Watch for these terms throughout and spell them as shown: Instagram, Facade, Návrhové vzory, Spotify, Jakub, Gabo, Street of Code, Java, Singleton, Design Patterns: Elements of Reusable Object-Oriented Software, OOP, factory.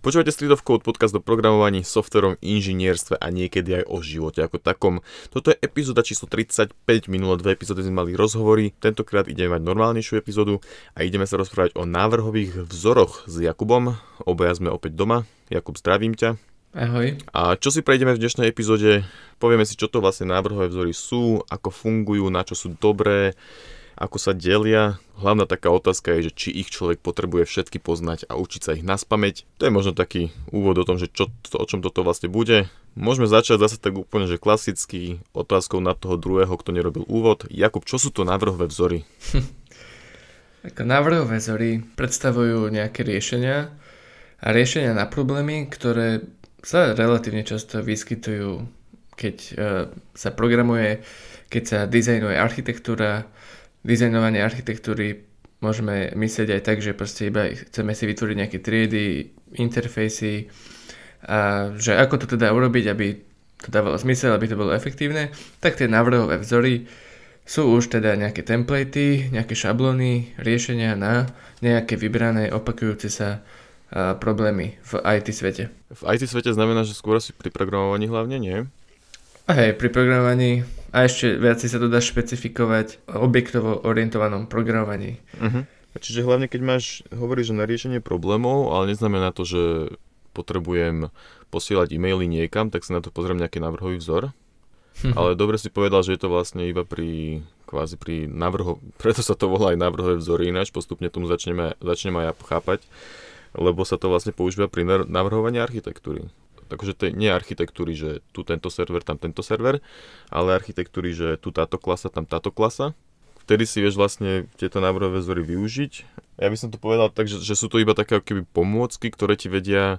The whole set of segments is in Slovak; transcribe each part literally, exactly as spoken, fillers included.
Počúvate Street of Code, podcast o programovaní, softverom, inžinierstve a niekedy aj o živote ako takom. Toto je epizóda číslo tridsaťpäť, minulé dve epizódy sme mali rozhovory, tentokrát ideme mať normálnejšiu epizódu a ideme sa rozprávať o návrhových vzoroch s Jakubom, obaja sme opäť doma. Jakub, zdravím ťa. Ahoj. A čo si prejdeme v dnešnej epizóde, povieme si, čo to vlastne návrhové vzory sú, ako fungujú, na čo sú dobré, ako sa delia. Hlavná taká otázka je, že či ich človek potrebuje všetky poznať a učiť sa ich naspamäť. To je možno taký úvod o tom, že čo, to, o čom toto vlastne bude. Môžeme začať zase tak úplne, že klasicky otázkou na toho druhého, kto nerobil úvod. Jakub, čo sú to návrhové vzory? Návrhové vzory predstavujú nejaké riešenia a riešenia na problémy, ktoré sa relatívne často vyskytujú, keď uh, sa programuje, keď sa dizajnuje architektúra. Dizajnovanie architektúry môžeme myslieť aj tak, že proste iba chceme si vytvoriť nejaké triedy, interfejsy a že ako to teda urobiť, aby to dávalo zmysel, aby to bolo efektívne, tak tie návrhové vzory sú už teda nejaké templatey, nejaké šablóny, riešenia na nejaké vybrané opakujúce sa a problémy v í té svete. V í té svete znamená, že skôr si pri programovaní hlavne, nie? A hej, pri programovaní a ešte viac si sa to dá špecifikovať objektovo orientovanom programovaní. Uh-huh. Čiže hlavne keď máš, hovoríš na riešenie problémov, ale neznamená to, že potrebujem posielať e-maily niekam, tak si na to pozriem nejaký návrhový vzor. Uh-huh. Ale dobre si povedal, že je to vlastne iba pri kvázi pri návrhu, preto sa to volá aj návrhové vzory, ináč postupne tomu začneme, začnem aj ja chápať. Lebo sa to vlastne používa pri navrhovaní architektúry. Takže to nie architektúry, že tu tento server, tam tento server, ale architektúry, že tu táto klasa, tam táto klasa. Vtedy si vieš vlastne tieto návrhové vzory využiť. Ja by som to povedal tak, že, že sú to iba také akoby pomôcky, ktoré ti vedia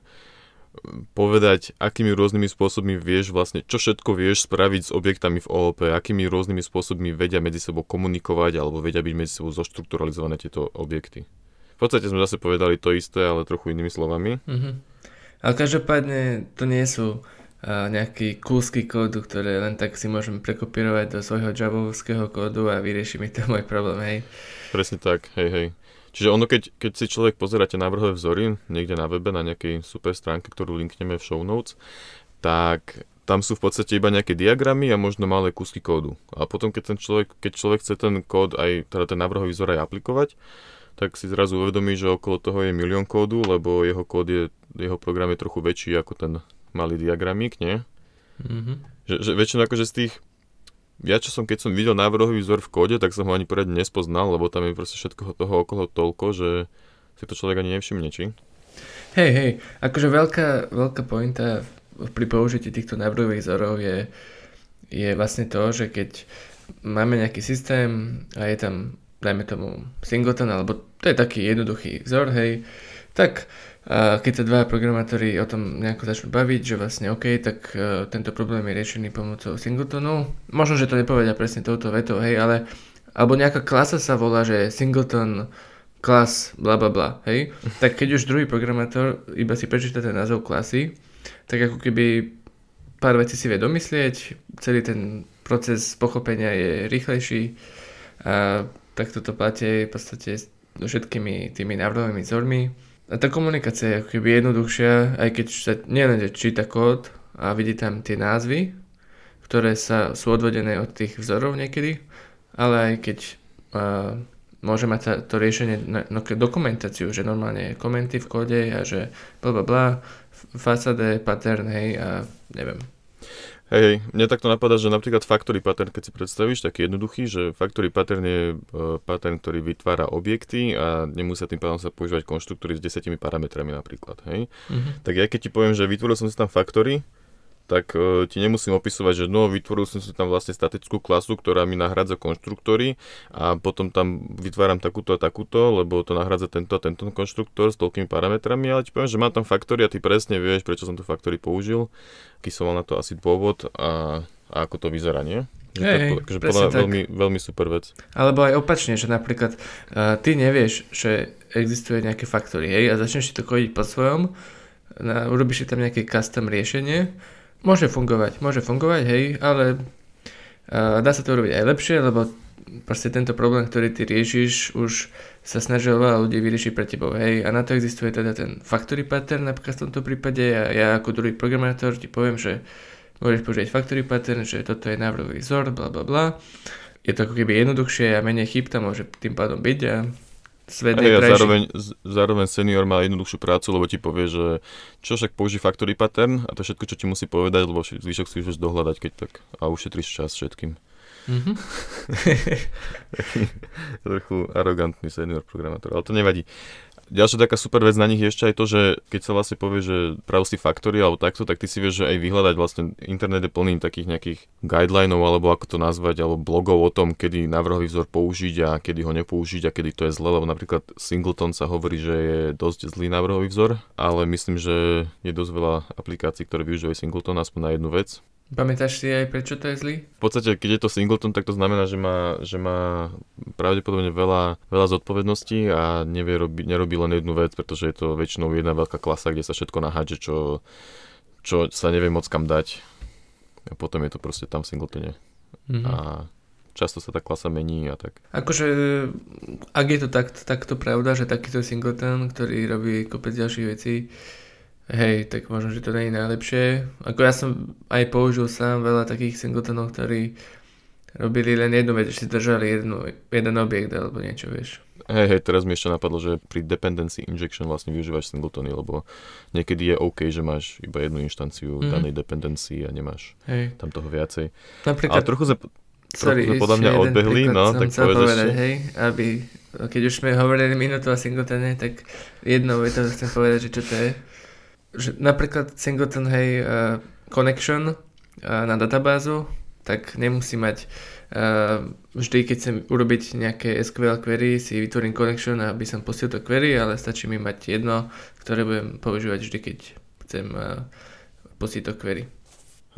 povedať, akými rôznymi spôsobmi vieš vlastne, čo všetko vieš spraviť s objektami v ó ó pé, akými rôznymi spôsobmi vedia medzi sebou komunikovať alebo vedia byť medzi sebou zoštrukturalizované tieto objekty. V podstate sme zase povedali to isté, ale trochu inými slovami. Mm-hmm. Ale každopádne to nie sú uh, nejaké kúsky kódu, ktoré len tak si môžem prekopírovať do svojho javovského kódu a vyrieši mi to môj problém, hej. Presne tak, hej, hej. Čiže ono, keď, keď si človek pozerá tie návrhové vzory niekde na webe, na nejakej super stránke, ktorú linkneme v show notes, tak tam sú v podstate iba nejaké diagramy a možno malé kúsky kódu. A potom, keď ten človek, keď človek chce ten kód aj, teda ten návrhový vzor aj aplikovať, tak si zrazu uvedomí, že okolo toho je milión kódu, lebo jeho kód je, jeho program je trochu väčší ako ten malý diagramík, nie? Mm-hmm. Že, že väčšinou akože z tých, ja čo som, keď som videl návrhový vzor v kóde, tak som ho ani poriadne nespoznal, lebo tam je proste všetko toho okolo toľko, že si to človek ani nevšimne, či? Hej, hej, akože veľká, veľká pointa pri použití týchto návrhových vzorov je, je vlastne to, že keď máme nejaký systém a je tam dajme tomu Singleton, alebo to je taký jednoduchý vzor, hej, tak uh, keď sa dva programátori o tom nejako začnú baviť, že vlastne OK, tak uh, tento problém je riešený pomocou Singletonu, možno, že to nepovedia presne touto vetou, hej, ale alebo nejaká klasa sa volá, že Singleton class bla bla bla, hej, tak keď už druhý programátor iba si prečíta ten názov klasy, tak ako keby pár vecí si vie domyslieť, celý ten proces pochopenia je rýchlejší a tak toto platí v podstate s všetkými tými návrhovými vzormi. A tá komunikácia je ako keby jednoduchšia, aj keď sa nielen číta kód a vidí tam tie názvy, ktoré sa sú odvodené od tých vzorov niekedy, ale aj keď uh, môže mať tá, to riešenie na, na dokumentáciu, že normálne komenty v kóde a že blablabla, Facade, pattern, hej, a neviem. Hej, hej, mne takto napadá, že napríklad factory pattern, keď si predstavíš, taký jednoduchý, že factory pattern je uh, pattern, ktorý vytvára objekty a nemusia tým pádom sa používať konštruktory s desiatimi parametrami napríklad, hej. Mm-hmm. Tak ja keď ti poviem, že vytvoril som si tam factory, tak uh, ti nemusím opisovať, že no, vytvoril som si tam vlastne statickú klasu, ktorá mi nahrádza konštruktory a potom tam vytváram takúto a takúto, lebo to nahrádza tento a tento konštruktor s toľkými parametrami, ale ti poviem, že mám tam factory a ty presne vieš, prečo som tu factory použil, aký som mal na to asi dôvod a, a ako to vyzerá, nie? Že hej, to, že presne tak. Veľmi, veľmi super vec. Alebo aj opačne, že napríklad uh, ty nevieš, že existuje nejaké factory, hej, a začneš si to kodiť po svojom, na, urobíš si tam nejaké custom riešenie. Môže fungovať, môže fungovať, hej, ale Dá sa to robiť aj lepšie, lebo proste tento problém, ktorý ty riešiš, už sa snažia veľa ľudí vyriešiť pre tebou. Hej. A na to existuje teda ten factory pattern, napríklad v tomto prípade. A ja ako druhý programátor ti poviem, že môžeš použiť factory pattern, že toto je návrhový vzor, bla bla bla. Je to ako keby jednoduchšie a menej chýb tam môže tým pádom byť a svet je krajší. Zároveň, zároveň senior má jednoduchšiu prácu, lebo ti povie, že čo však použij factory pattern a to všetko, čo ti musí povedať, lebo zvyšok si už dohľadať, keď tak a ušetríš čas všetkým. Mm-hmm. Trochu arogantný senior programátor, ale to nevadí. Ďalšia taká super vec na nich je ešte aj to, že keď sa vlastne povie, že prav si factory alebo takto, tak ty si vieš, že aj vyhľadať vlastne internet je plný takých nejakých guidelineov alebo ako to nazvať, alebo blogov o tom, kedy návrhový vzor použiť a kedy ho nepoužiť a kedy to je zle, lebo napríklad Singleton sa hovorí, že je dosť zlý návrhový vzor, ale myslím, že je dosť veľa aplikácií, ktoré využívajú Singleton aspoň na jednu vec. Pamätáš si aj prečo to je zlý? V podstate, keď je to Singleton, tak to znamená, že má, že má pravdepodobne veľa, veľa zodpovedností a nevie robi, nerobí len jednu vec, pretože je to väčšinou jedna veľká klasa, kde sa všetko nahádže, čo, čo sa nevie moc kam dať. A potom je to proste tam v Singletone. Mhm. A často sa tá klasa mení a tak. Akože, ak je to tak, tak to pravda, že takýto Singleton, ktorý robí kopec ďalších vecí, hej, tak možno, že to nie je najlepšie. Ako ja som aj použil sám veľa takých singletonov, ktorí robili len jednu vec, že si držali jednu, jeden objekt alebo niečo, vieš. Hej, hej, teraz mi ešte napadlo, že pri dependency injection vlastne využívaš singletony, lebo niekedy je OK, že máš iba jednu inštanciu mm. danej dependency a nemáš hej. tam toho viacej. Napríklad... Ale trochu sme... Sorry, trochu sme podľa mňa odbehli, no, tak povedz ešte. Hej, aby, keď už sme hovorili minútu a singletone, tak jednou vetou chcem povedať, že čo to je. Že napríklad Singleton, hej, uh, connection uh, na databázu, tak nemusí mať uh, vždy, keď chcem urobiť nejaké es kú el query, si vytvorím connection, aby som posiel to query, ale stačí mi mať jedno, ktoré budem používať vždy, keď chcem uh, posiel to query.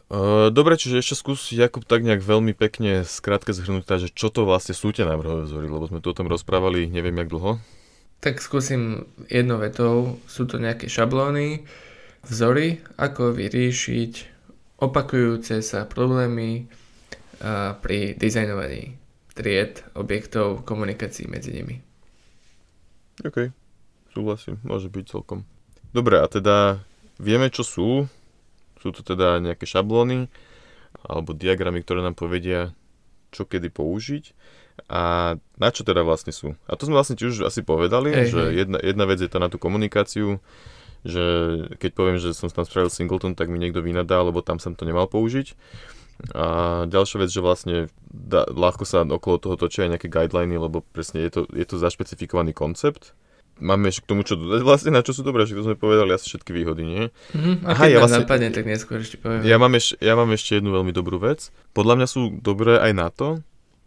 Uh, dobre, čiže ešte skús, Jakub, tak nejak veľmi pekne skrátke zhrnúť, že čo to vlastne sú tie návrhové vzory, lebo sme tu o tom rozprávali neviem jak dlho. Tak skúsim jednou vetou, sú to nejaké šablóny, vzory, ako vyriešiť opakujúce sa problémy a, pri dizajnovaní tried, objektov, komunikácií medzi nimi. OK, súhlasím, môže byť celkom. Dobre, a teda vieme, čo sú, sú to teda nejaké šablóny alebo diagramy, ktoré nám povedia, čo kedy použiť. A na čo teda vlastne sú? A to sme vlastne ti už asi povedali, hey, že hey. Jedna, jedna vec je tá na tú komunikáciu, že keď poviem, že som tam spravil Singleton, tak mi niekto vynadá, lebo tam som to nemal použiť. A ďalšia vec, že vlastne da, ľahko sa okolo toho točia aj nejaké guideliny, lebo presne je to, je to zašpecifikovaný koncept. Máme ešte k tomu čo dodať vlastne, na čo sú dobré, že to sme povedali asi všetky výhody, nie? Mm-hmm. A Aha, keď ja vás vlastne, napadne, tak neskôr ešte poviem. Ja mám, eš, ja mám ešte jednu veľmi dobrú vec. Podľa mňa sú dobré aj na to,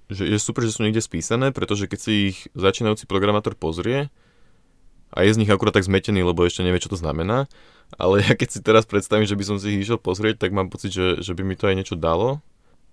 že je super, že sú niekde spísané, pretože keď si ich začínajúci programátor pozrie a je z nich akurát tak zmetený, lebo ešte nevie, čo to znamená, ale ja keď si teraz predstavím, že by som si ich išiel pozrieť, tak mám pocit, že, že by mi to aj niečo dalo.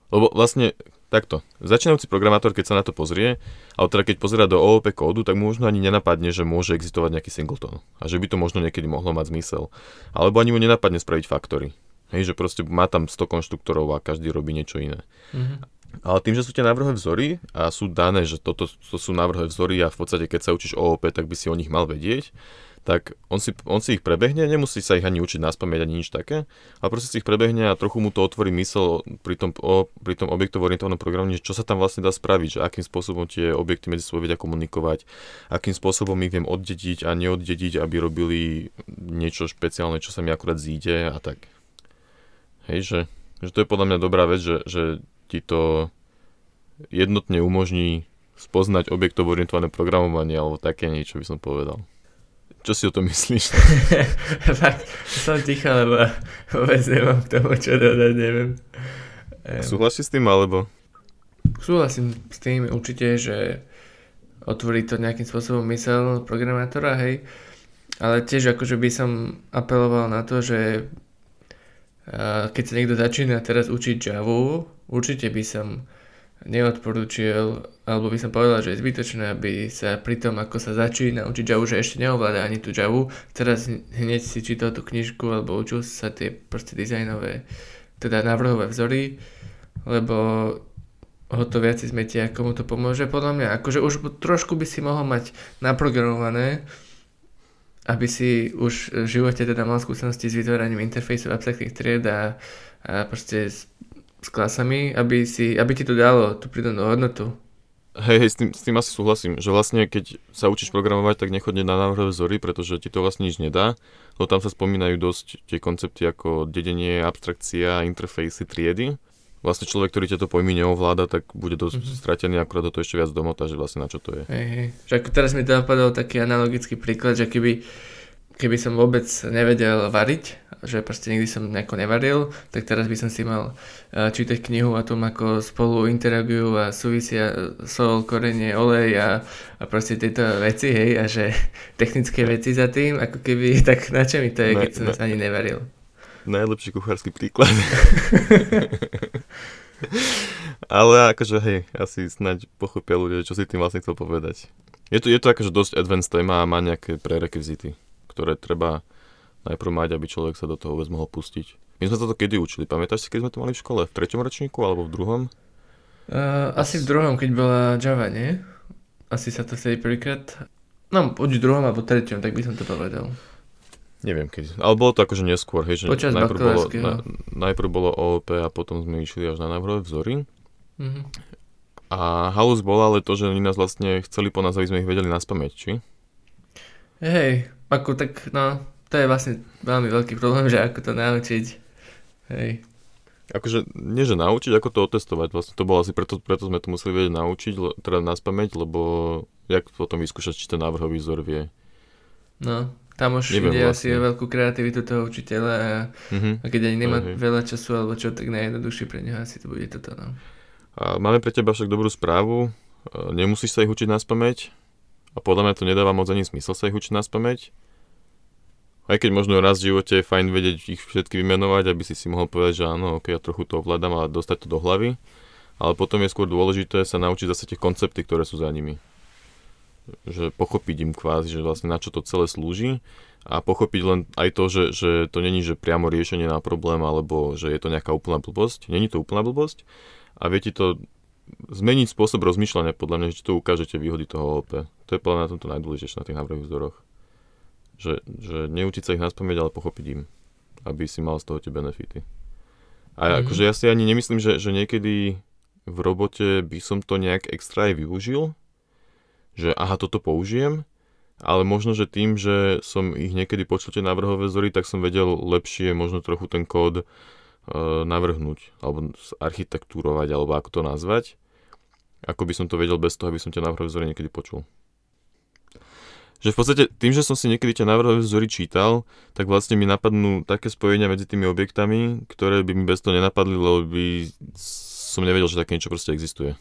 Lebo vlastne takto, začínajúci programátor, keď sa na to pozrie, ale teda keď pozerá do ó ó pé kódu, tak mu možno ani nenapadne, že môže existovať nejaký singleton a že by to možno niekedy mohlo mať zmysel. Alebo ani mu nenapadne spraviť factory. Hej, že proste má tam sto konštruktorov a každý robí niečo iné. Mhm. Ale tým, že sú tie návrhové vzory a sú dané, že toto to sú návrhové vzory a v podstate keď sa učíš ó ó pé, tak by si o nich mal vedieť, tak on si, on si ich prebehne, nemusí sa ich ani učiť naspamäť ani nič také, ale proste si ich prebehne a trochu mu to otvorí mysel pri tom, pri tom objektovo orientovanom programovaní, čo sa tam vlastne dá spraviť, že akým spôsobom tie objekty medzi sebou vedia komunikovať, akým spôsobom ich viem oddediť a neoddediť, aby robili niečo špeciálne, čo sa mi akurát zíde a tak. Hej, že, že to je podľa mňa dobrá vec, že, že ti to jednotne umožní spoznať objektovo orientované programovanie alebo také niečo by som povedal. Čo si o tom myslíš? Fakt, som ticho, lebo vôbec nemám k tomu čo dodať, neviem. Súhlasíš s tým alebo? Súhlasím s tým určite, že otvorí to nejakým spôsobom myseľ programátora, hej. Ale tiež akože by som apeloval na to, že keď sa niekto začína teraz učiť Javu, určite by som neodporúčil, alebo by som povedal, že je zbytočné, aby sa pri tom, ako sa začína učiť Javu, že ešte neovláda ani tú Javu, teraz hneď si čítal tú knižku, alebo učil sa tie proste dizajnové, teda návrhové vzory, lebo hotoviaci smetia, komu to pomôže, podľa mňa. Akože už trošku by si mohol mať naprogramované, aby si už v živote teda mal skúsenosti s vytváraním interfejsov, abstraktných tried a, a proste s, s klasami, aby, si, aby ti to dalo tú pridanú hodnotu. Hej, hej, s tým, s tým asi súhlasím, že vlastne keď sa učíš programovať, tak nechodne na návrhové vzory, pretože ti to vlastne nič nedá, lebo tam sa spomínajú dosť tie koncepty ako dedenie, abstrakcia, interfejsy, triedy. Vlastne človek, ktorý ťa to pojmy neovláda, tak bude dosť mm-hmm. stratený, akurát to ešte viac domota, že vlastne na čo to je. Hej, hej. Že teraz mi to napadol taký analogický príklad, že keby, keby som vôbec nevedel variť, že proste nikdy som nejako nevaril, tak teraz by som si mal čítať knihu o tom, ako spolu interagujú a súvisia sol, korenie, olej a, a proste tieto veci, hej, a že technické veci za tým, ako keby, tak na čo mi to je, keď som ne, ne. ani nevaril. Najlepší kuchársky príklad. Ale akože hej, asi snáď pochopia ľudia, čo si tým vlastne chcel povedať. Je to, je to akože dosť advanced téma a má nejaké prerekvizity, ktoré treba najprv mať, aby človek sa do toho vôbec mohol pustiť. My sme sa to kedy učili? Pamätáš si, keď sme to mali v škole? V treťom ročníku alebo v druhom? Uh, asi v druhom, keď bola Java, nie? Asi sa to vtedy prvýkrát... No, buď v druhom alebo v treťom, tak by som to povedal. Neviem kedy, ale bolo to akože neskôr, hej, že najprv bolo, na, najprv bolo ó ó pé a potom sme išli až na návrhové vzory. Mm-hmm. A halus bola ale to, že oni nás vlastne chceli po nás, aby sme ich vedeli naspamäť, či? Hej, ako tak, no, to je vlastne veľmi veľký problém, že ako to naučiť, hej. Akože, nie že naučiť, ako to otestovať, vlastne to bolo asi, preto, preto sme to museli vedieť naučiť, teda naspamäť, lebo jak potom vyskúšať, či ten návrhový vzor vie. No. Tam už ide vlastne asi o veľkú kreativitu toho učiteľa a, mm-hmm. a keď ani nemá uh-huh. veľa času alebo čo, tak najjednoduchšie pre neho asi to bude toto. No. A máme pre teba však dobrú správu, nemusíš sa ich učiť naspamäť a podľa mňa to nedáva moc ani smysl sa ich učiť naspamäť. Aj keď možno raz v živote je fajn vedieť ich všetky vymenovať, aby si si mohol povedať, že áno, ok, ja trochu to ovládam a dostať to do hlavy, ale potom je skôr dôležité sa naučiť zase tie koncepty, ktoré sú za nimi. Že pochopiť im kvázi, že vlastne na čo to celé slúži a pochopiť len aj to, že, že to není, že priamo riešenie na problém alebo že je to nejaká úplná blbosť. Není to úplná blbosť a viete to zmeniť spôsob rozmýšľania podľa mňa, že to ukážete výhody toho ó ó pé. To je podľa mňa na tomto najdôležitejšie na tých návrhových vzdoroch. Že, že neučiť sa ich naspamäť, ale pochopiť im, aby si mal z toho tie benefity. A mm-hmm. akože ja si ani nemyslím, že, že niekedy v robote by som to nejak extra aj využil, že aha, toto použijem, ale možno, že tým, že som ich niekedy počul tie návrhové vzory, tak som vedel lepšie možno trochu ten kód e, navrhnúť, alebo architektúrovať, alebo ako to nazvať. Ako by som to vedel bez toho, aby som tie návrhové vzory niekedy počul. Že v podstate tým, že som si niekedy tie návrhové vzory čítal, tak vlastne mi napadnú také spojenia medzi tými objektami, ktoré by mi bez toho nenapadli, lebo by som nevedel, že také niečo proste existuje.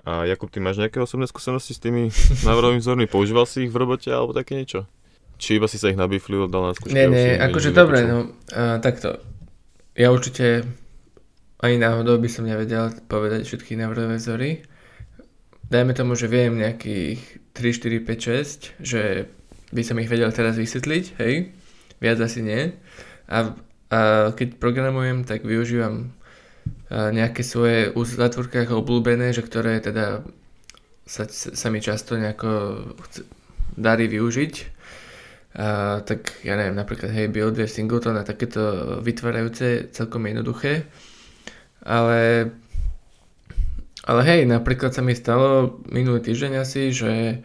A Jakub, ty máš nejaké osobné skúsenosti s tými návrhovými vzormi? Používal si ich v robote alebo také niečo? Či iba si sa ich nabiflil, dal na skúšku? Nie, nie, akože dobre, no a, takto. Ja určite ani náhodou by som nevedel povedať všetky návrhové vzory. Dajme tomu, že viem nejakých tri, štyri, päť, šesť, že by som ich vedel teraz vysvetliť, hej? Viac asi nie. A, a keď programujem, tak využívam nejaké svoje v zátvorkách obľúbené, že ktoré teda sa, sa mi často nejako darí využiť. A, tak ja neviem, napríklad hej, build v Singleton a takéto vytvárajúce, celkom jednoduché. Ale, ale hej, napríklad sa mi stalo minulý týždeň asi, že,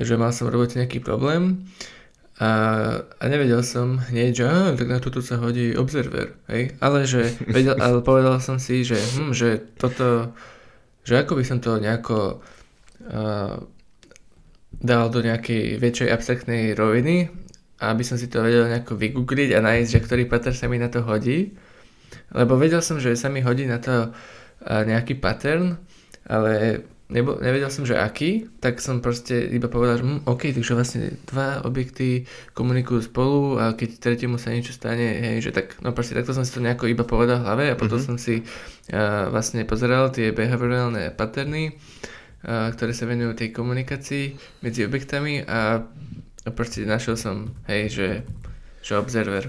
že mal som v robote nejaký problém A, a nevedel som hneď, že á, tak na toto sa hodí observer, hej? Ale, že vedel, ale povedal som si, že, hm, že toto, že ako by som to nejako uh, dal do nejakej väčšej abstraktnej roviny, aby som si to vedel nejako vygoogliť a nájsť, že ktorý pattern sa mi na to hodí, lebo vedel som, že sa mi hodí na to uh, nejaký pattern, ale Nebo, nevedel som, že aký, tak som proste iba povedal, že hm, ok, takže vlastne dva objekty komunikujú spolu a keď tretiemu sa niečo stane, hej, že tak, no proste takto som si to nejako iba povedal v hlave a potom mm-hmm. som si uh, vlastne pozeral tie behaviorálne patterny, uh, ktoré sa venujú tej komunikácii medzi objektami a, a proste našiel som, hej, že, že observer.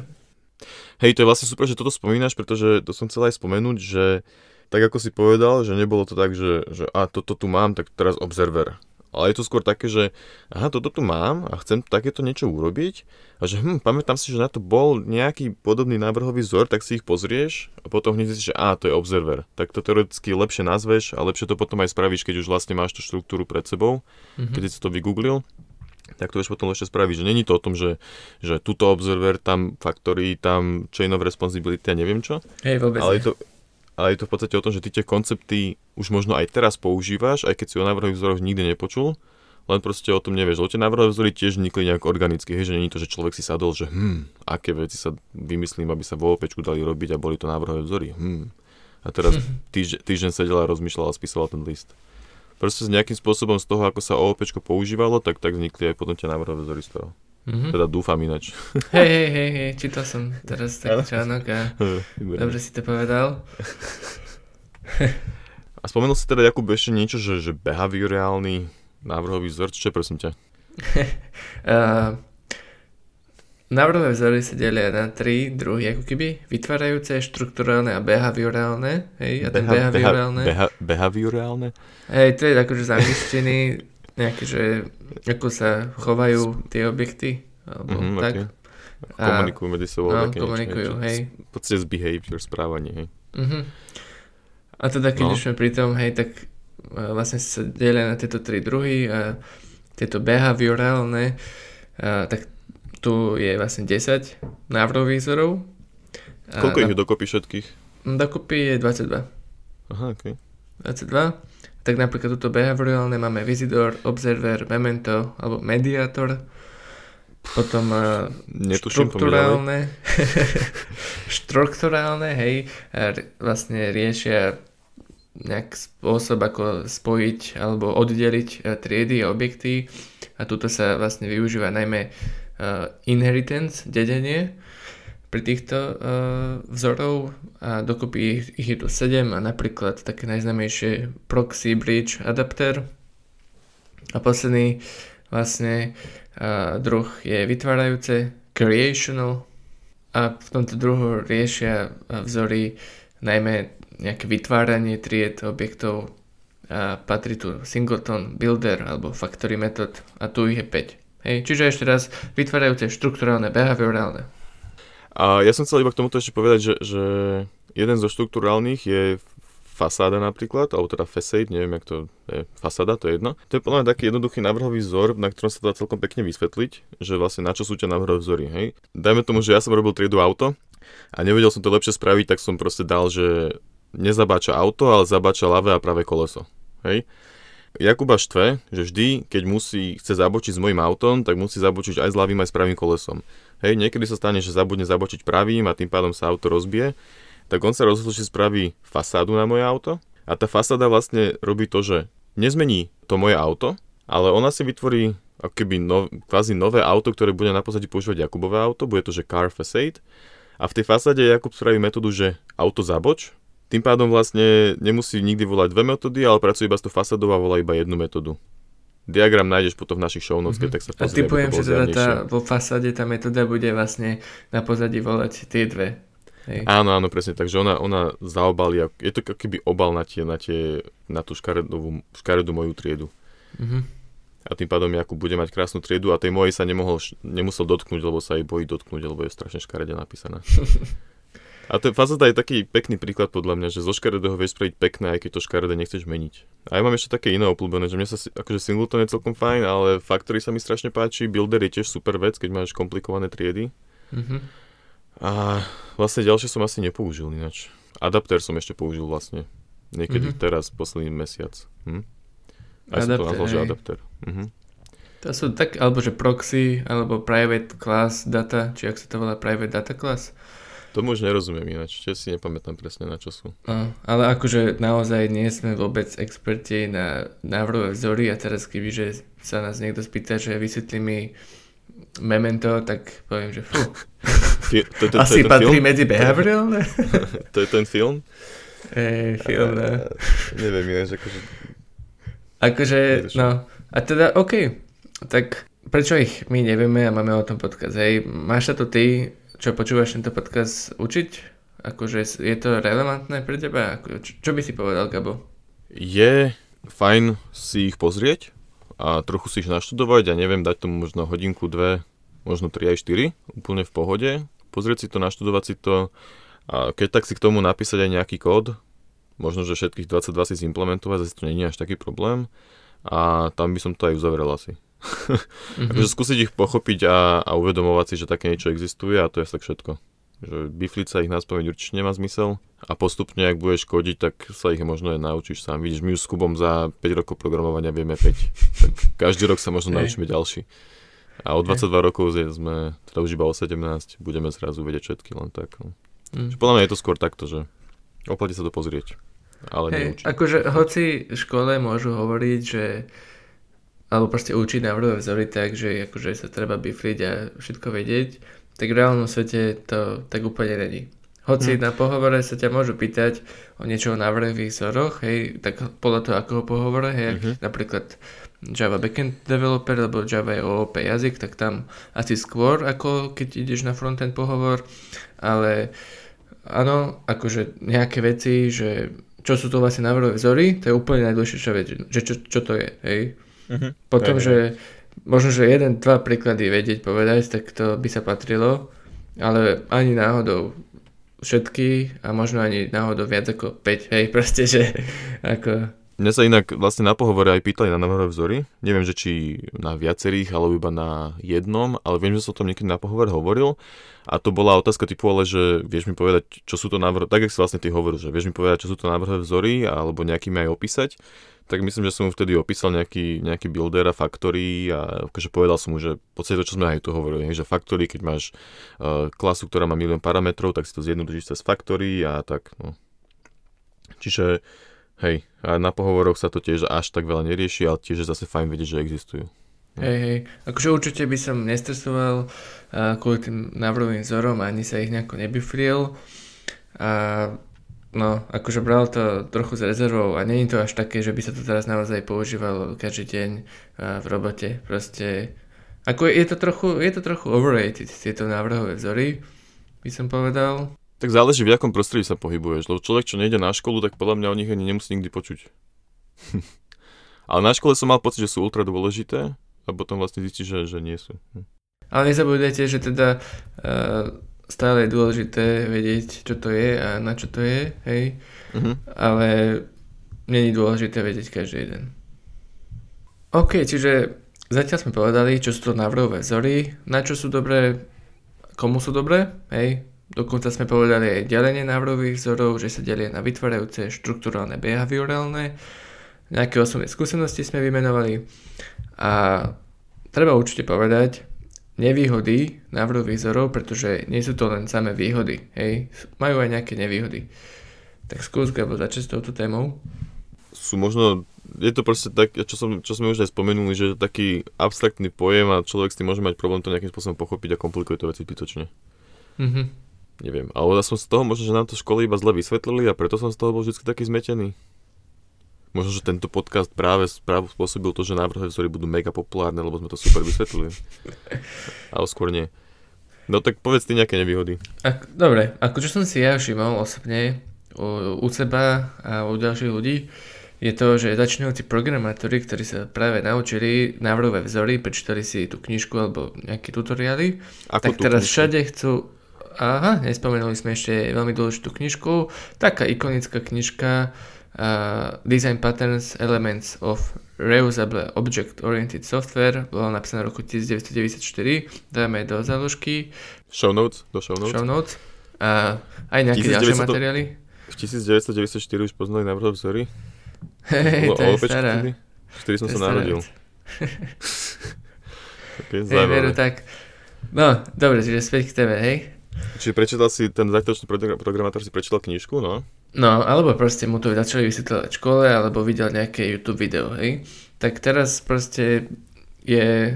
Hej, to je vlastne super, že toto spomínaš, pretože to som chcel aj spomenúť, že tak ako si povedal, že nebolo to tak, že, že a toto tu mám, tak teraz observer. Ale je to skôr také, že aha, toto tu mám a chcem takéto niečo urobiť a že hm, pamätám si, že na to bol nejaký podobný návrhový vzor, tak si ich pozrieš a potom hneď zistíš, že á, to je observer. Tak to teoreticky lepšie nazveš a lepšie to potom aj spravíš, keď už vlastne máš tú štruktúru pred sebou, mm-hmm. keď si to vygooglil, tak to vieš potom lepšie spraviť. Že není to o tom, že, že tuto observer, tam factory, tam chain of responsibility a neviem čo. Hej, vôbec ale je to, ale je to v podstate o tom, že ty tie koncepty už možno aj teraz používaš, aj keď si o návrhových vzoroch nikdy nepočul, len proste o tom nevieš. Lebo tie návrhové vzory tiež vznikli nejak organicky, hej, že nie je to, že človek si sadol, že hm, aké veci sa vymyslím, aby sa v ó ó péčku dali robiť a boli to návrhové vzory. Hm. A teraz týždeň, týždeň sedela a rozmýšľala a spísala ten list. Proste s nejakým spôsobom z toho, ako sa ó ó péčko používalo, tak, tak vznikli aj potom tie návrhové vzory z toho. Mm-hmm. Teda dúfam ináč. Hej, hej, hej, hej, čítal som teraz taký článok a dobre si to povedal. A spomenul si teda, Jakub, ešte niečo, že, že behaviorálny návrhový vzor, čo je, prosím ťa? uh, návrhové vzory sa delia na tri druhy, ako keby vytvárajúce, štrukturálne a behaviorálne. Hej, a ten beha, behaviorálne. Beha, beha, behaviorálne? Hej, to je akože z angličtiny. Nejaké, že ako sa chovajú tie objekty, alebo mm-hmm, tak. Okay. Komunikujú medzi sebou. No, také komunikujú, niečo, hej. V podstate z behavior, správanie, hej. Mm-hmm. A teda, keď no. už sme pri tom, hej, tak vlastne sa delia na tieto tri druhy a tieto behaviorálne, a, tak tu je vlastne desať návrhových vzorov. Koľko ich je dokopy všetkých? Dokopy je dvadsaťdva. Aha, okej. Okay. dvadsaťdva. Tak napríklad túto behaviorálne máme visitor, observer, memento alebo mediator. Potom uh, štrukturálne, štrukturálne, hej, vlastne riešia nejak spôsob, ako spojiť alebo oddeliť triedy a objekty. A tuto sa vlastne využíva najmä uh, inheritance, dedenie pri týchto uh, vzorov a dokopy ich, ich je tu sedem a napríklad také najznámejšie proxy, bridge, adapter a posledný vlastne uh, druh je vytvárajúce, creational a v tomto druhu riešia uh, vzory najmä nejaké vytváranie tried objektov a patrí tu Singleton, builder alebo factory method a tu ich je päť. Hej, čiže ešte raz vytvárajúce, štrukturálne, behaviorálne. A ja som chcel iba k tomuto ešte povedať, že, že jeden zo štrukturálnych je fasáda napríklad, alebo teda facade, neviem, jak to je, fasáda, to je jedno. To je podľa mňa taký jednoduchý návrhový vzor, na ktorom sa dá celkom pekne vysvetliť, že vlastne na čo sú tie návrhové vzory, hej. Dajme tomu, že ja som robil triedu auto a nevedel som to lepšie spraviť, tak som proste dal, že nezabáča auto, ale zabáča ľavé a pravé koleso, hej. Jakuba štve, že vždy, keď musí, chce zabočiť s mojím autom, tak musí zabočiť aj s ľavým, aj s pravým kolesom. Hej, niekedy sa stane, že zabudne zabočiť pravým a tým pádom sa auto rozbije, tak on sa rozhodol, že spraví fasádu na moje auto a tá fasáda vlastne robí to, že nezmení to moje auto, ale ona si vytvorí ako keby no, kvázi nové auto, ktoré bude na podstate používať Jakubové auto, bude to, že car facade a v tej fasáde Jakub spraví metódu, že auto zaboč. Tým pádom vlastne nemusí nikdy volať dve metódy, ale pracuje iba s tou fasadou a volá iba jednu metódu. Diagram nájdeš potom v našich show notes, mm-hmm. tak sa pozrie. A typujem, že teda tá, vo fasade tá metóda bude vlastne na pozadí volať tie dve. Hej. Áno, áno, presne. Takže ona, ona zaobalí, je to keby obal na, tie, na, tie, na tú škaredú, škaredú moju triedu. Mm-hmm. A tým pádom Jakub bude mať krásnu triedu a tej mojej sa nemohol, nemusel dotknúť, lebo sa jej bojí dotknúť, lebo je strašne škarede napísaná. A ten fasáda je taký pekný príklad podľa mňa, že zo škaredého vieš spraviť pekné, aj keď to škaredé nechceš meniť. A ja mám ešte také iné obľúbené, že mne sa akože Singleton je celkom fajn, ale factory sa mi strašne páči, builder je tiež super vec, keď máš komplikované triedy. Mm-hmm. A vlastne ďalšie som asi nepoužil ináč. Adapter som ešte použil vlastne. Niekedy mm-hmm. teraz, posledný mesiac. Hm? Aj som to nazval, že adapter. Mm-hmm. To sú tak, alebo že proxy, alebo private class data, či ak sa to volá private data class. Tomu už nerozumiem ináč, čiže si nepamätám presne na čo sú. No, ale akože naozaj nie sme vôbec experti na návrhové vzory a teraz kebyže sa nás niekto spýta, že vysvetlí mi memento, tak poviem, že fú. Asi patrí medzi behaviorálne. To je ten film? Ej, film, no. Neviem ináč, akože... Akože, no. A teda, okej, tak prečo ich my nevieme a máme o tom podcast, hej? Máš sa to ty... Čo, počúvaš tento podcast učiť? Akože je to relevantné pre teba? Čo by si povedal, Gabo? Je fajn si ich pozrieť a trochu si ich naštudovať a ja neviem, dať tomu možno hodinku, dve, možno tri aj štyri, úplne v pohode. Pozrieť si to, naštudovať si to a keď tak si k tomu napísať aj nejaký kód, možno, že všetkých dvadsaťdva si zimplementovať, zase to nie je až taký problém a tam by som to aj uzavrel asi. Mm-hmm. Takže skúsiť ich pochopiť a, a uvedomovať si, že také niečo existuje a to je tak všetko. Že bifliť sa ich naspamäť určite nemá zmysel a postupne, ak budeš kodiť, tak sa ich možno aj naučíš sám. Vidíš, my už s Kubom za päť rokov programovania vieme päť, tak každý rok sa možno hey. naučíme ďalší. A o dvadsaťdva hey. rokov sme, teda už iba o sedemnásť, budeme zrazu vedieť všetky len tak. No. Mm. Podľa mňa je to skôr takto, že oplatí sa to pozrieť, ale hey. neučiť. Akože hoci v škole môžu hovoriť, že alebo proste učiť návrhové vzory tak, že akože sa treba bifliť a všetko vedieť, tak v reálnom svete to tak úplne není. Hoci hmm. na pohovore sa ťa môžu pýtať o niečo o návrhových vzoroch, hej, tak podľa toho, ako ho pohovore, hej, mm-hmm. napríklad Java backend developer, alebo Java je ó ó pé jazyk, tak tam asi skôr, ako keď ideš na frontend pohovor, ale áno, akože nejaké veci, že čo sú to vlastne návrhové vzory, to je úplne najdôležitejšia vec, že čo, čo to je, hej. Mm-hmm. Potom, aj, že možno, že jeden, dva príklady vedieť povedať, tak to by sa patrilo, ale ani náhodou všetky a možno ani náhodou viac ako päť, hej, proste, že ako... Mne sa inak vlastne na pohovore aj pýtali na návrhové vzory, neviem, že či na viacerých, alebo iba na jednom, ale viem, že som o tom niekedy na pohovor hovoril a to bola otázka typu, ale že vieš mi povedať, čo sú to návrhové, tak jak si vlastne ty hovoril, že vieš mi povedať, čo sú to návrhové vzory, alebo nejakými aj opísať, tak myslím, že som mu vtedy opísal nejaký, nejaký builder a factory a akože povedal som mu, že v podstate to, čo sme aj tu hovorili, že factory, keď máš uh, klasu, ktorá má milión parametrov, tak si to zjednodušíš cez factory a tak, no. Čiže, hej, a na pohovoroch sa to tiež až tak veľa nerieši, ale tiež je zase fajn vedieť, že existujú. No. Hej, hej, akože určite by som nestresoval uh, kvôli tým návrhovým vzorom, ani sa ich nejako nebifril a... No, akože bral to trochu s rezervou a nie je to až také, že by sa to teraz naozaj používalo každý deň v robote. Proste, ako je to trochu, je to trochu overrated, tieto návrhové vzory, by som povedal. Tak záleží, v akom prostredí sa pohybuješ, lebo človek, čo nejde na školu, tak podľa mňa o nich ani nemusí nikdy počuť. Ale na škole som mal pocit, že sú ultra dôležité a potom vlastne zistíš, že, že nie sú. Ale nezabudnite, že teda... Uh, stále je dôležité vedieť, čo to je a na čo to je, hej. Mm-hmm. Ale nie je dôležité vedieť každý jeden. OK, čiže zatiaľ sme povedali, čo sú to návrhové vzory, na čo sú dobré, komu sú dobré, hej. Dokonca sme povedali aj delenie návrhových vzorov, že sa delia na vytvárajúce, štruktúrálne, behaviorálne. Nejaké osobné skúsenosti sme vymenovali. A treba určite povedať, nevýhody návrhových vzorov, pretože nie sú to len samé výhody, hej, majú aj nejaké nevýhody. Tak skús, Gabo, začať s touto témou. Sú možno, je to proste tak, čo, som, čo sme už aj spomenuli, že je taký abstraktný pojem a človek s tým môže mať problém to nejakým spôsobom pochopiť a komplikuje to veci zbytočne. Mm-hmm. Neviem, ale ja som z toho možno, že nám to školy iba zle vysvetlili a preto som z toho bol vždy taký zmetený. Možno, že tento podcast práve spôsobil to, že návrhové vzory budú mega populárne, lebo sme to super vysvetlili. Ale skôr nie. No tak povedz ty nejaké nevýhody. Ak, dobre, ako čo som si ja všimol osobne u, u seba a u ďalších ľudí, je to, že začínajúci programátori, ktorí sa práve naučili návrhové vzory, prečítali si tú knižku alebo nejaké tutoriály, ako tak teraz knižku? Všade chcú... Aha, nespomenuli sme ešte veľmi dôležitú knižku. Taká ikonická knižka Uh, Design Patterns: Elements of Reusable Object-Oriented Software, bola napísaná v roku devätnásťstodeväťdesiatštyri, dáme do záložky show notes, do show notes, show notes. Uh, aj nejaké ďalšie materiály. V devätnásťstodeväťdesiatštyri už poznali návrhové vzory. Hej, to je stará. Vtedy som sa narodil. Okay, hej, veru tak. No, dobre, čiže späť k tebe, hej. Čiže prečítal si, ten začiatočný programátor si prečítal knižku, no? No, alebo proste mu to začali vysvetľovať v škole, alebo videl nejaké YouTube video, hej. Tak teraz proste je,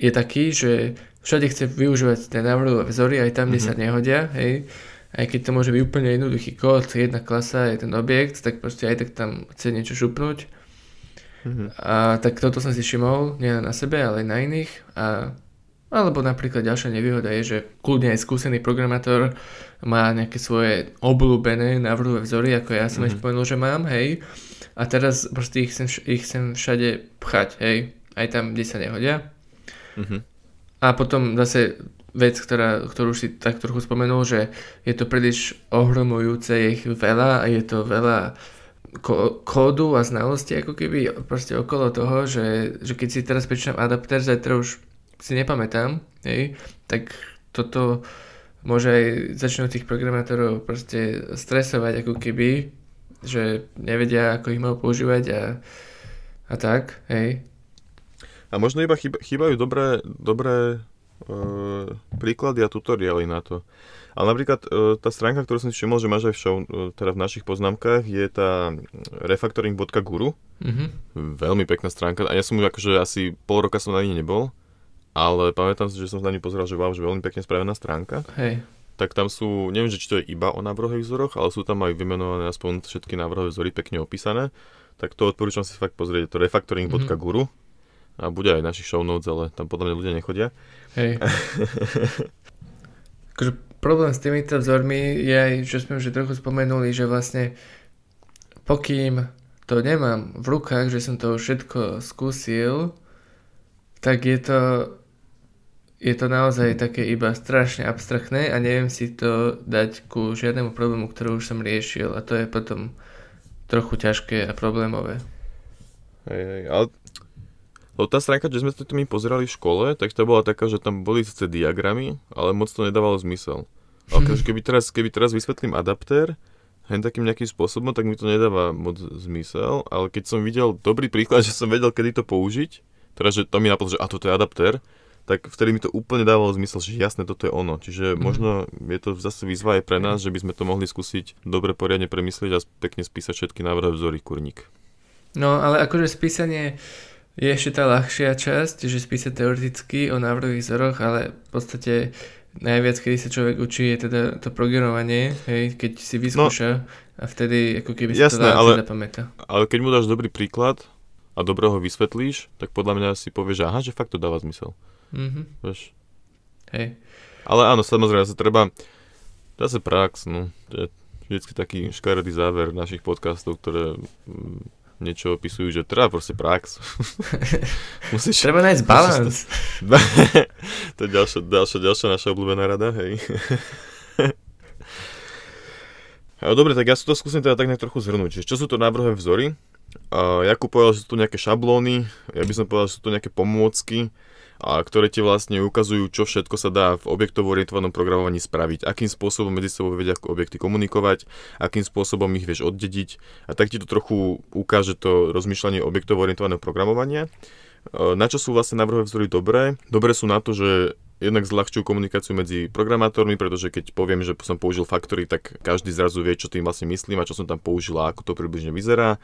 je taký, že všade chce využívať tie návrhové vzory, aj tam, kde mm-hmm. sa nehodia, hej. Aj keď to môže byť úplne jednoduchý kód, jedna klasa, jeden objekt, tak proste aj tak tam chce niečo šupnúť. Mm-hmm. A tak toto som si všimol, nie na sebe, ale na iných. A Alebo napríklad ďalšia nevýhoda je, že kľudne aj skúsený programátor má nejaké svoje obľúbené návrhové vzory, ako ja som mm-hmm. aj spomenul, že mám, hej. A teraz proste ich sem, ich sem všade pchať, hej. Aj tam, kde sa nehodia. Mm-hmm. A potom zase vec, ktorá, ktorú si tak trochu spomenul, že je to príliš ohromujúce, je ich veľa a je to veľa kódu a znalosti ako keby proste okolo toho, že, že keď si teraz prečítam adapter, zajtra už si nepamätám, hej, tak toto môže aj začnú tých programátorov proste stresovať ako keby, že nevedia, ako ich majú používať a, a tak, hej. A možno iba chýbajú dobré, dobré e, príklady a tutoriály na to. Ale napríklad tá stránka, ktorú som si všimol, že máš aj v show, teda v našich poznámkach, je tá refactoring bodka guru. Mm-hmm. Veľmi pekná stránka. A ja som už akože asi pol roka som na nej nebol, ale pamätám si, že som na nej pozeral, že wow, že veľmi pekne spravená stránka. Hej. Tak tam sú, neviem, že či to je iba o návrhových vzoroch, ale sú tam aj vymenované aspoň všetky návrhové vzory pekne opísané. Tak to odporúčam si fakt pozrieť, je to refactoring bodka guru. Mm-hmm. A bude aj našich show notes, ale tam podľa mňa ľudia nechodia. Hej. Akože problém s týmito vzormi je aj, čo sme už trochu spomenuli, že vlastne pokým to nemám v rukách, že som to všetko skúsil, tak je to, je to naozaj také iba strašne abstraktné a neviem si to dať ku žiadnemu problému, ktorý už som riešil, a to je potom trochu ťažké a problémové. Hej, hej, ale... Lebo tá stránka, že sme to my pozerali v škole, tak to bola taká, že tam boli síce diagramy, ale moc to nedávalo zmysel. Ale keby teraz, keby teraz vysvetlím adaptér, hen takým nejakým spôsobom, tak mi to nedáva moc zmysel, ale keď som videl dobrý príklad, že som vedel, kedy to použiť, teda, že to mi napadlo, že a toto je adaptér, tak vtedy mi to úplne dávalo zmysel, že jasné, toto je ono. Čiže možno je to zase výzva aj pre nás, že by sme to mohli skúsiť dobre poriadne premyslieť a pekne spísať všetky návrhy vzory kurník. No, ale akože spísanie... Je ešte tá ľahšia časť, že spísať teoreticky o návrhových vzoroch, ale v podstate najviac, kedy sa človek učí, je teda to programovanie, hej, keď si vyskúša, no, a vtedy ako keby jasné, sa to dá zapamätá. Ale keď mu dáš dobrý príklad a dobre ho vysvetlíš, tak podľa mňa si povieš, že aha, že fakt to dáva zmysel. Mhm. Vieš? Hej. Ale áno, samozrejme, sa treba zase prax, no. To je vždycky taký škaredý záver našich podcastov, ktoré... niečo opisujú, že treba proste prax. Musíš, treba nájsť balans. To je ďalšia, ďalšia, ďalšia naša obľúbená rada, hej. Dobre, tak ja si to skúsim teda tak nejak trochu zhrnúť. Čo sú to návrhové vzory? Uh, Jakub povedal, že sú to nejaké šablóny, ja by som povedal, že sú to nejaké pomôcky, a ktoré ti vlastne ukazujú, čo všetko sa dá v objektovo orientovanom programovaní spraviť, akým spôsobom medzi sebou vedia objekty komunikovať, akým spôsobom ich vieš oddediť, a tak ti to trochu ukáže to rozmýšľanie objektovo orientovaného programovania. Uh, na čo sú vlastne návrhové vzory dobré? Dobré sú na to, že jednak zľahčujú komunikáciu medzi programátormi, pretože keď poviem, že som použil factory, tak každý zrazu vie, čo tým vlastne myslím a čo som tam použil a ako to približne vyzerá.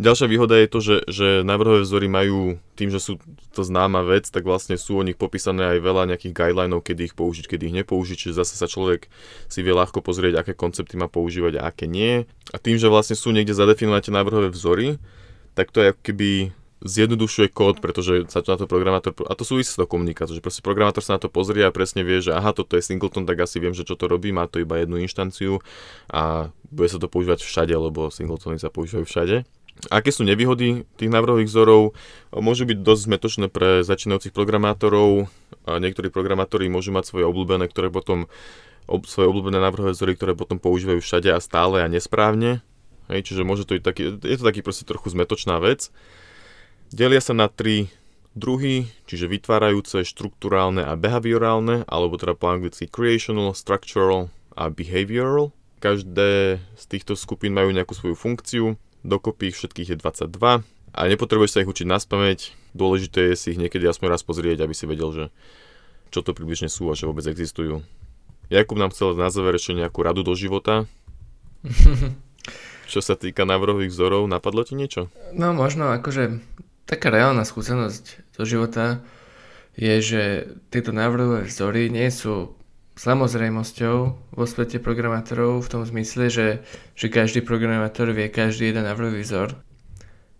Ďalšia výhoda je to, že, že návrhové vzory majú, tým, že sú to známa vec, tak vlastne sú o nich popísané aj veľa nejakých guidelinov, kedy ich použiť, kedy ich nepoužiť, čiže zase sa človek si vie ľahko pozrieť, aké koncepty má používať a aké nie. A tým, že vlastne sú niekde zadefinované tie návrhové vzory, tak to je ako keby zjednodušuje kód, pretože sa to na to programátor, a to súvisí s tou komunikáciou, že proste programátor sa na to pozrie a presne vie, že aha, toto je Singleton, tak asi viem, že čo to robí, má to iba jednu inštanciu a bude sa to používať všade, lebo Singletony sa používajú všade. Aké sú nevýhody tých návrhových vzorov? Môžu byť dosť zmetočné pre začínajúcich programátorov. Niektorí programátori môžu mať svoje obľúbené, ktoré potom, ob, svoje obľúbené návrhové vzory, ktoré potom používajú všade a stále a nesprávne. Hej, čiže môže to byť taký, je to taký proste trochu zmetočná vec. Delia sa na tri druhy, čiže vytvárajúce, štrukturálne a behaviorálne, alebo teda po anglicky creational, structural a behavioral. Každé z týchto skupín majú nejakú svoju funkciu. Dokopy ich všetkých je dvadsaťdva a nepotrebuješ sa ich učiť naspamäť, dôležité je si ich niekedy aspoň raz pozrieť, aby si vedel, že čo to približne sú a že vôbec existujú. Jakub nám chcel na záver ešte nejakú radu do života. Čo sa týka návrhových vzorov, napadlo ti niečo? No možno akože taká reálna skúsenosť do života je, že tieto návrhové vzory nie sú samozrejmosťou vo svete programátorov v tom zmysle, že, že každý programátor vie každý jeden návrhový vzor.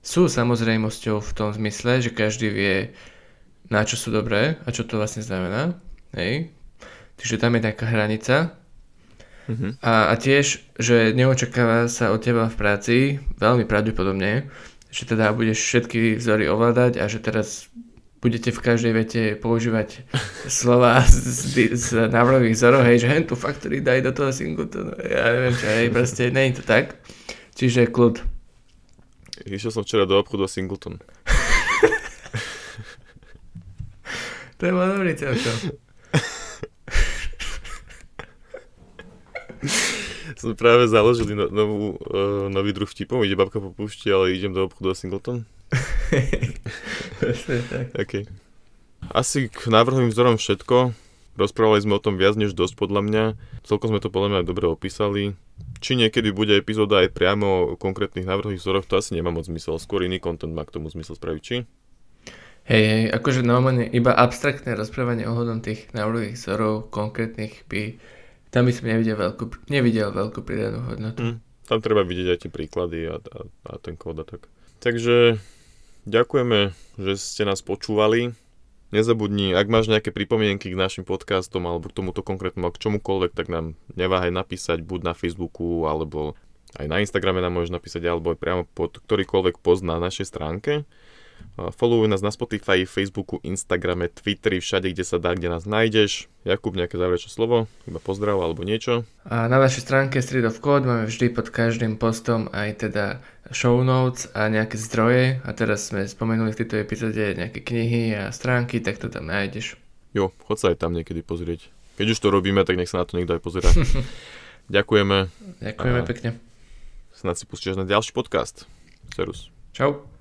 Sú samozrejmosťou v tom zmysle, že každý vie na čo sú dobré a čo to vlastne znamená. Hej. Čiže tam je taká hranica. Uh-huh. A, a tiež, že neočakáva sa od teba v práci, veľmi pravdepodobne, že teda budeš všetky vzory ovládať a že teraz budete v každej vete používať slova z, z návrhových vzorov, hej, že hen tu factory daj do toho Singletonu, ja neviem čo, hej, proste nie je to tak. Čiže kľud. Išiel som včera do obchodu a Singleton. To je bol dobrý celkom. Som práve založil no, novú, uh, nový druh vtipov, ide babka po púšti, ale idem do obchodu a Singleton. Okay. Asi k návrhovým vzorom všetko. Rozprávali sme o tom viac než dosť podľa mňa. Celkom sme to podľa mňa dobre opísali. Či niekedy bude epizóda aj priamo o konkrétnych návrhových vzoroch, to asi nemá moc zmysel. Skôr iný content má k tomu zmysel spraviť, či? Hej, hej, akože normálne iba abstraktné rozprávanie ohľadom tých návrhových vzorov konkrétnych by... Tam by som nevidel veľkú, nevidel veľkú pridanú hodnotu. Mm, tam treba vidieť aj tie príklady a, a, a ten kód a tak. Takže... Ďakujeme, že ste nás počúvali. Nezabudni, ak máš nejaké pripomienky k našim podcastom alebo k tomuto konkrétnemu, k čomukoľvek, tak nám neváhaj napísať buď na Facebooku, alebo aj na Instagrame nám môžeš napísať, alebo aj priamo pod ktorýkoľvek post na našej stránke. Followuj nás na Spotify, Facebooku, Instagrame, Twitteri, všade, kde sa dá, kde nás nájdeš. Jakub, nejaké záverečné slovo, iba pozdrav alebo niečo. A na našej stránke Street of Code máme vždy pod každým postom aj teda show notes a nejaké zdroje a teraz sme spomenuli v tejto epizóde nejaké knihy a stránky, tak to tam nájdeš. Jo, chod sa aj tam niekedy pozrieť. Keď už to robíme, tak nech sa na to niekto aj pozerá. Ďakujeme. Ďakujeme a... pekne. Snad si pustíš na ďalší podcast. Serus. Čau.